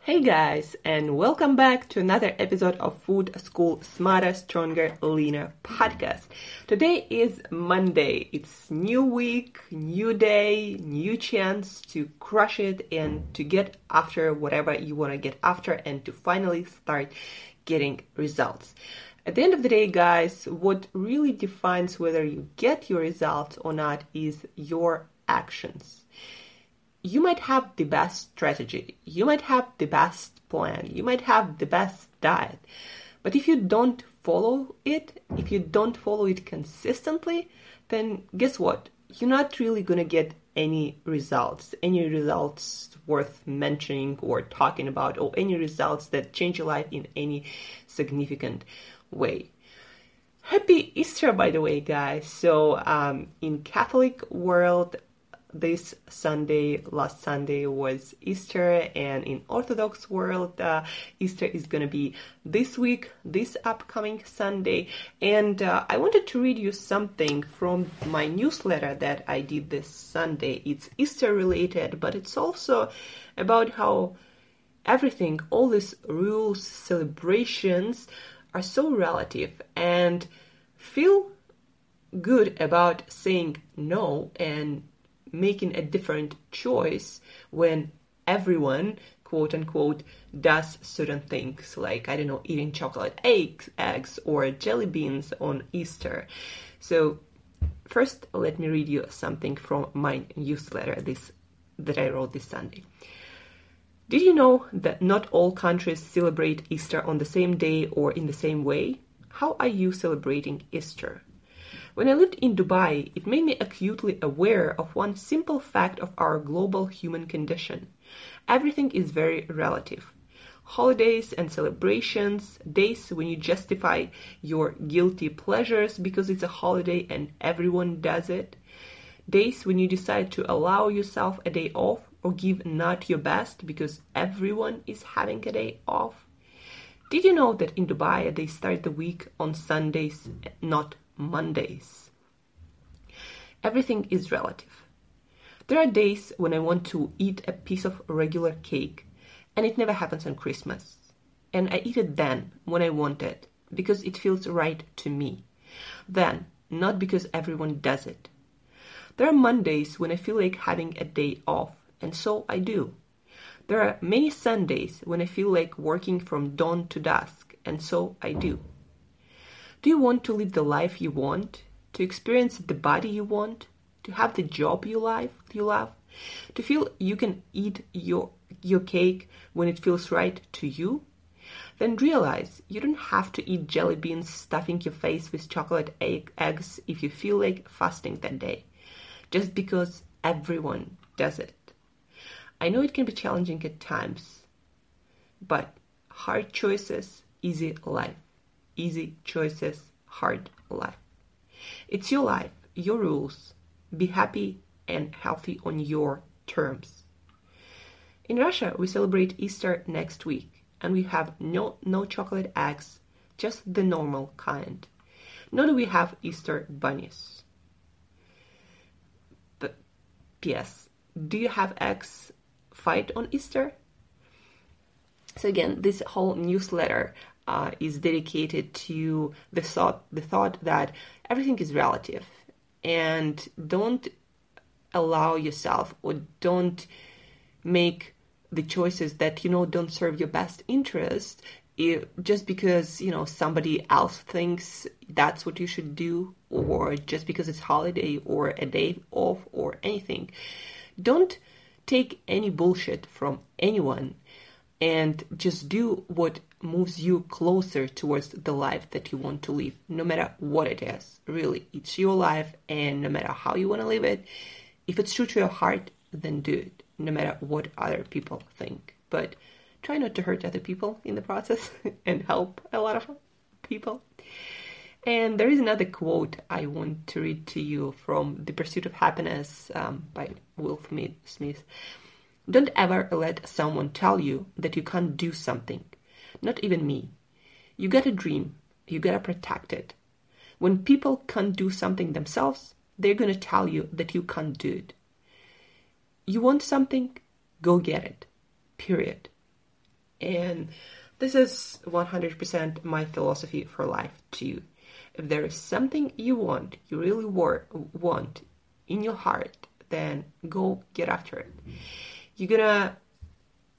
Hey guys, and welcome back to another episode of Food School Smarter, Stronger, Leaner podcast. Today is Monday. It's new week, new day, new chance to crush it and to get after whatever you want to get after and to finally start getting results. At the end of the day, guys, what really defines whether you get your results or not is your actions. You might have the best strategy, you might have the best plan, you might have the best diet, but if you don't follow it, consistently, then guess what? You're not really going to get any results worth mentioning or talking about, or any results that change your life in any significant way. Happy Easter, by the way, guys. So in Catholic world, last Sunday was Easter, and in Orthodox world, Easter is going to be this week, this upcoming Sunday. And I wanted to read you something from my newsletter that I did this Sunday. It's Easter related, but it's also about how everything, all these rules, celebrations are so relative, and feel good about saying no and making a different choice when everyone, quote unquote, does certain things, like, I don't know, eating chocolate eggs or jelly beans on Easter. So first, let me read you something from my newsletter that I wrote this Sunday. Did you know that not all countries celebrate Easter on the same day or in the same way? How are you celebrating Easter? When I lived in Dubai, it made me acutely aware of one simple fact of our global human condition. Everything is very relative. Holidays and celebrations, days when you justify your guilty pleasures because it's a holiday and everyone does it. Days when you decide to allow yourself a day off or give not your best because everyone is having a day off. Did you know that in Dubai they start the week on Sundays, not Mondays? Everything is relative. There are days when I want to eat a piece of regular cake, and it never happens on Christmas. And I eat it then, when I want it, because it feels right to me. Then, not because everyone does it. There are Mondays when I feel like having a day off, and so I do. There are many Sundays when I feel like working from dawn to dusk, and so I do. Do you want to live the life you want, to experience the body you want, to have the job you love, to feel you can eat your cake when it feels right to you? Then realize you don't have to eat jelly beans stuffing your face with chocolate eggs if you feel like fasting that day, just because everyone does it. I know it can be challenging at times, but hard choices, easy life. Easy choices, hard life. It's your life, your rules. Be happy and healthy on your terms. In Russia, we celebrate Easter next week, and we have no chocolate eggs, just the normal kind. Not that we have Easter bunnies. But P.S. Do you have eggs fight on Easter? So again, this whole newsletter is dedicated to the thought that everything is relative, and don't allow yourself or don't make the choices that, you know, don't serve your best interest just because, you know, somebody else thinks that's what you should do, or just because it's holiday or a day off or anything. Don't take any bullshit from anyone and just do what moves you closer towards the life that you want to live, no matter what it is. Really, it's your life, and no matter how you want to live it, if it's true to your heart, then do it, no matter what other people think. But try not to hurt other people in the process and help a lot of people. And there is another quote I want to read to you from The Pursuit of Happiness by Will Smith. Don't ever let someone tell you that you can't do something. Not even me. You got a dream. You got to protect it. When people can't do something themselves, they're going to tell you that you can't do it. You want something? Go get it. Period. And this is 100% my philosophy for life too. If there is something you want, you really want in your heart, then go get after it. You're gonna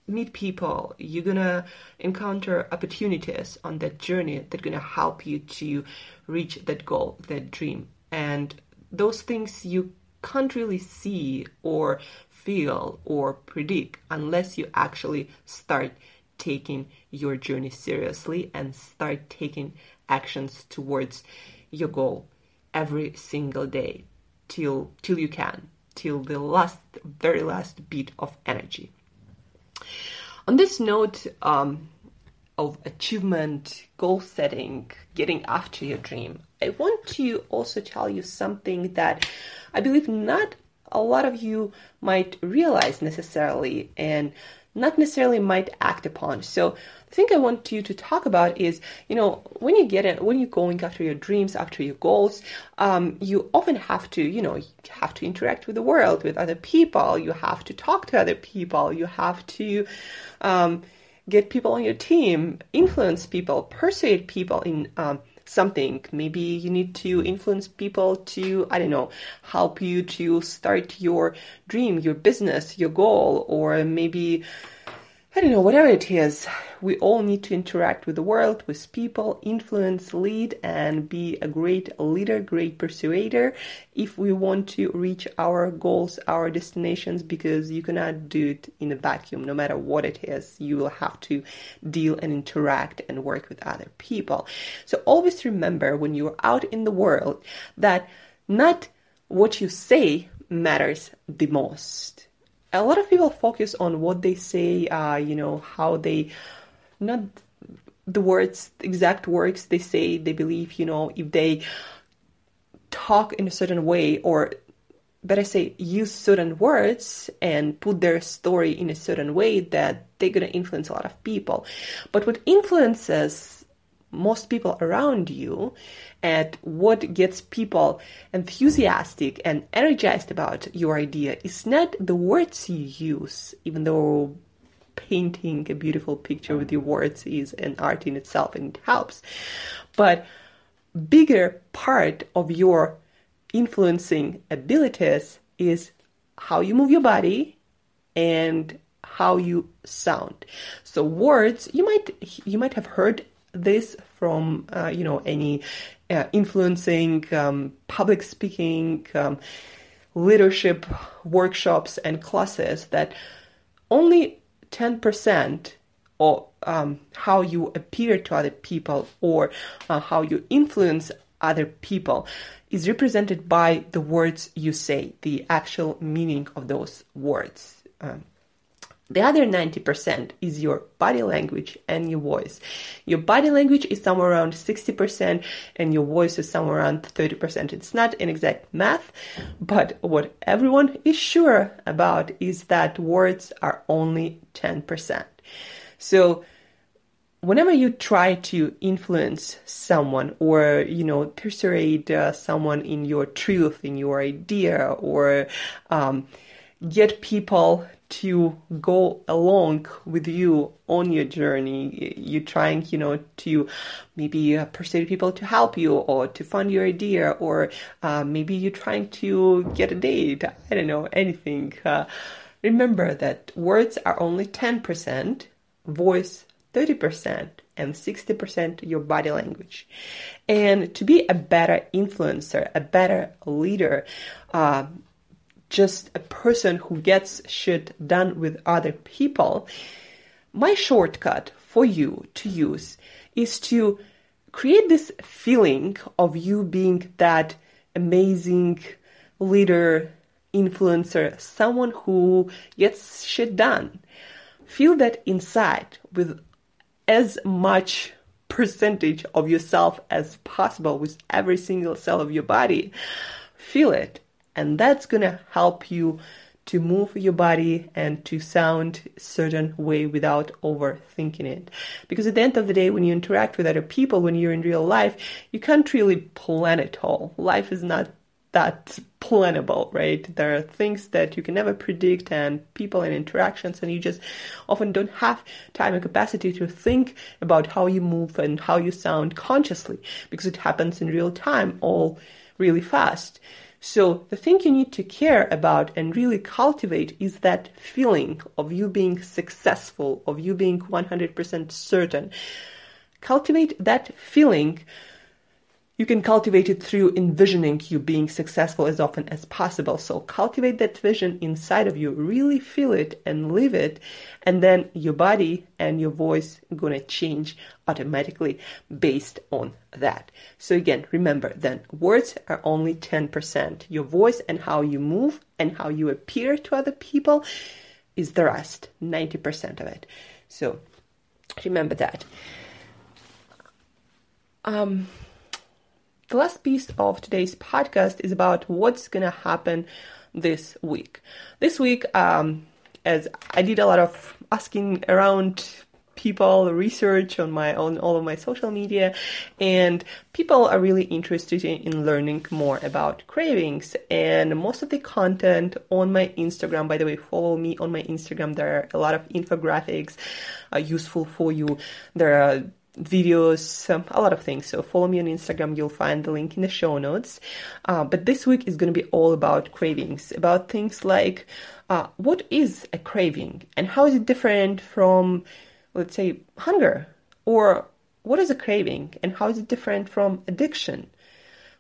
meet people, you're gonna encounter opportunities on that journey that are gonna help you to reach that goal, that dream. And those things you can't really see or feel or predict unless you actually start taking your journey seriously and start taking actions towards your goal every single day till you can, till the very last bit of energy. On this note of achievement, goal setting, getting after your dream, I want to also tell you something that I believe not a lot of you might realize necessarily and not necessarily might act upon. So the thing I want you to talk about is, you know, when you're going after your dreams, after your goals, you often have to, you know, you have to interact with the world, with other people. You have to talk to other people. You have to get people on your team, influence people, persuade people in something. Maybe you need to influence people to, I don't know, help you to start your dream, your business, your goal, or maybe, I don't know, whatever it is. We all need to interact with the world, with people, influence, lead, and be a great leader, great persuader if we want to reach our goals, our destinations, because you cannot do it in a vacuum. No matter what it is, you will have to deal and interact and work with other people. So always remember when you're out in the world that not what you say matters the most. A lot of people focus on what they say, you know, how they, not the words, exact words they say, they believe, you know, if they talk in a certain way, or better say, use certain words and put their story in a certain way, that they're going to influence a lot of people. But what influences most people around you and what gets people enthusiastic and energized about your idea is not the words you use, even though painting a beautiful picture with your words is an art in itself and it helps. But bigger part of your influencing abilities is how you move your body and how you sound. So words, you might have heard this from, you know, any influencing, public speaking, leadership workshops and classes, that only 10% of how you appear to other people or how you influence other people is represented by the words you say, the actual meaning of those words. The other 90% is your body language and your voice. Your body language is somewhere around 60% and your voice is somewhere around 30%. It's not an exact math, but what everyone is sure about is that words are only 10%. So whenever you try to influence someone or, you know, persuade someone in your truth, in your idea, or get people to go along with you on your journey, you're trying, you know, to maybe persuade people to help you or to fund your idea, or maybe you're trying to get a date, I don't know, anything. Remember that words are only 10%, voice 30%, and 60% your body language. And to be a better influencer, a better leader, just a person who gets shit done with other people, my shortcut for you to use is to create this feeling of you being that amazing leader, influencer, someone who gets shit done. Feel that inside with as much percentage of yourself as possible, with every single cell of your body. Feel it. And that's going to help you to move your body and to sound a certain way without overthinking it. Because at the end of the day, when you interact with other people, when you're in real life, you can't really plan it all. Life is not that plannable, right? There are things that you can never predict, and people and interactions, and you just often don't have time and capacity to think about how you move and how you sound consciously, because it happens in real time, all really fast. So the thing you need to care about and really cultivate is that feeling of you being successful, of you being 100% certain. Cultivate that feeling. You can cultivate it through envisioning you being successful as often as possible. So cultivate that vision inside of you, really feel it and live it, and then your body and your voice are going to change automatically based on that. So again, remember then, words are only 10%. Your voice and how you move and how you appear to other people is the rest, 90% of it. So remember that. The last piece of today's podcast is about what's going to happen this week. This week, as I did a lot of asking around people, research on my own, all of my social media, and people are really interested in learning more about cravings. And most of the content on my Instagram, by the way, follow me on my Instagram. There are a lot of infographics useful for you. There are videos, a lot of things. So follow me on Instagram. You'll find the link in the show notes. But this week is going to be all about cravings, about things like what is a craving and how is it different from, let's say, hunger? Or what is a craving and how is it different from addiction?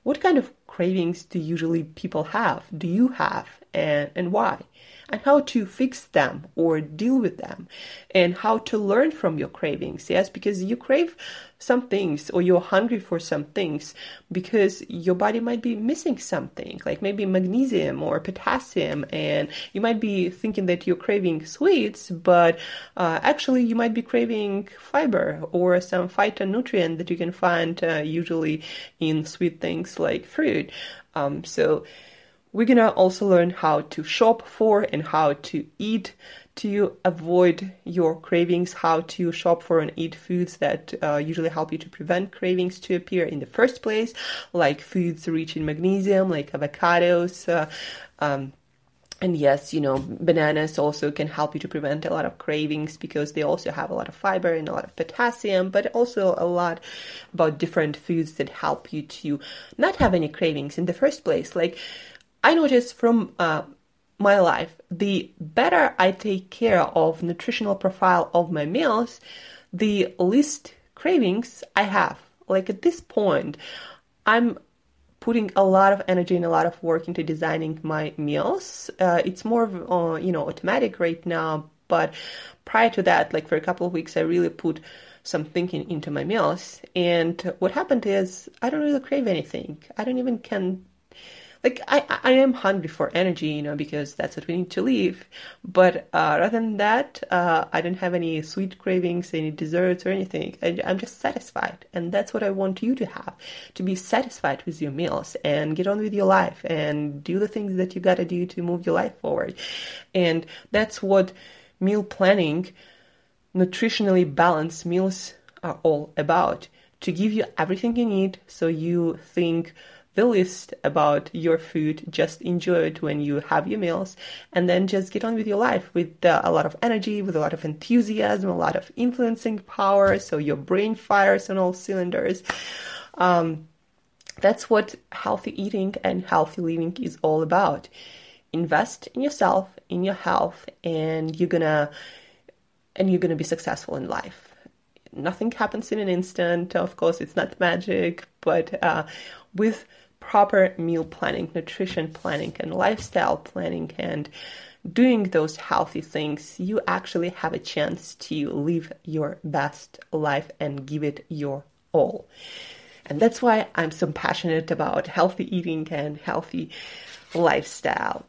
What kind of cravings do usually people have? Do you have? And why? And how to fix them or deal with them, and how to learn from your cravings. Yes, because you crave some things or you're hungry for some things because your body might be missing something, like maybe magnesium or potassium, and you might be thinking that you're craving sweets, but actually you might be craving fiber or some phytonutrient that you can find usually in sweet things like fruit. So we're going to also learn how to shop for and how to eat to avoid your cravings, how to shop for and eat foods that usually help you to prevent cravings to appear in the first place, like foods rich in magnesium, like avocados, and yes, you know, bananas also can help you to prevent a lot of cravings because they also have a lot of fiber and a lot of potassium, but also a lot about different foods that help you to not have any cravings in the first place. Like I noticed from my life, the better I take care of nutritional profile of my meals, the least cravings I have. Like at this point, I'm putting a lot of energy and a lot of work into designing my meals. It's more of, you know, automatic right now. But prior to that, like for a couple of weeks, I really put some thinking into my meals. And what happened is I don't really crave anything. I don't even can... Like, I am hungry for energy, you know, because that's what we need to live. But rather than that, I don't have any sweet cravings, any desserts or anything. I'm just satisfied. And that's what I want you to have, to be satisfied with your meals and get on with your life and do the things that you got to do to move your life forward. And that's what meal planning, nutritionally balanced meals are all about, to give you everything you need so you think the least about your food, just enjoy it when you have your meals, and then just get on with your life with a lot of energy, with a lot of enthusiasm, a lot of influencing power, so your brain fires on all cylinders. That's what healthy eating and healthy living is all about. Invest in yourself, in your health, and you're gonna be successful in life. Nothing happens in an instant. Of course, it's not magic, but with proper meal planning, nutrition planning, and lifestyle planning, and doing those healthy things, you actually have a chance to live your best life and give it your all. And that's why I'm so passionate about healthy eating and healthy lifestyle.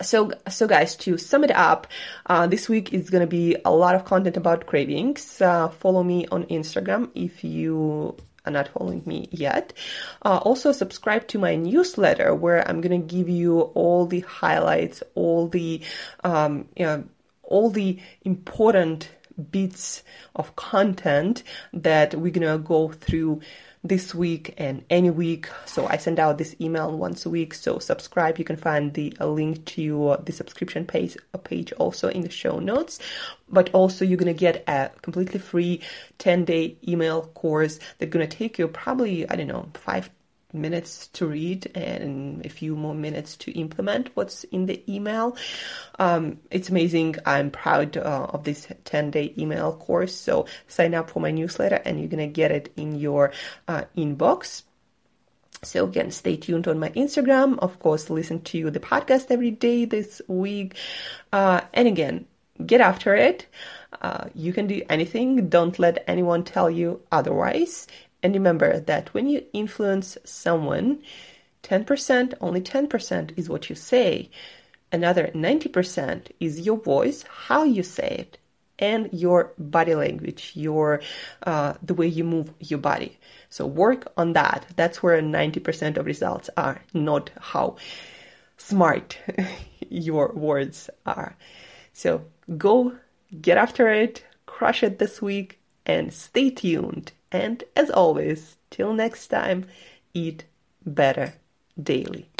So guys, to sum it up, this week is going to be a lot of content about cravings. Follow me on Instagram if you are not following me yet. Also subscribe to my newsletter where I'm going to give you all the highlights, all the important bits of content that we're going to go through this week and any week. So I send out this email once a week. So subscribe. You can find a link to the subscription page also in the show notes. But also you're going to get a completely free 10-day email course that's going to take you probably, 5 minutes to read and a few more minutes to implement what's in the email. It's amazing. I'm proud of this 10-day email course. So sign up for my newsletter and you're going to get it in your inbox. So again, stay tuned on my Instagram. Of course, listen to the podcast every day this week. And again, get after it. You can do anything. Don't let anyone tell you otherwise. And remember that when you influence someone, 10%, only 10% is what you say. Another 90% is your voice, how you say it, and your body language, the way you move your body. So work on that. That's where 90% of results are, not how smart your words are. So go get after it, crush it this week, and stay tuned. And as always, till next time, eat better daily.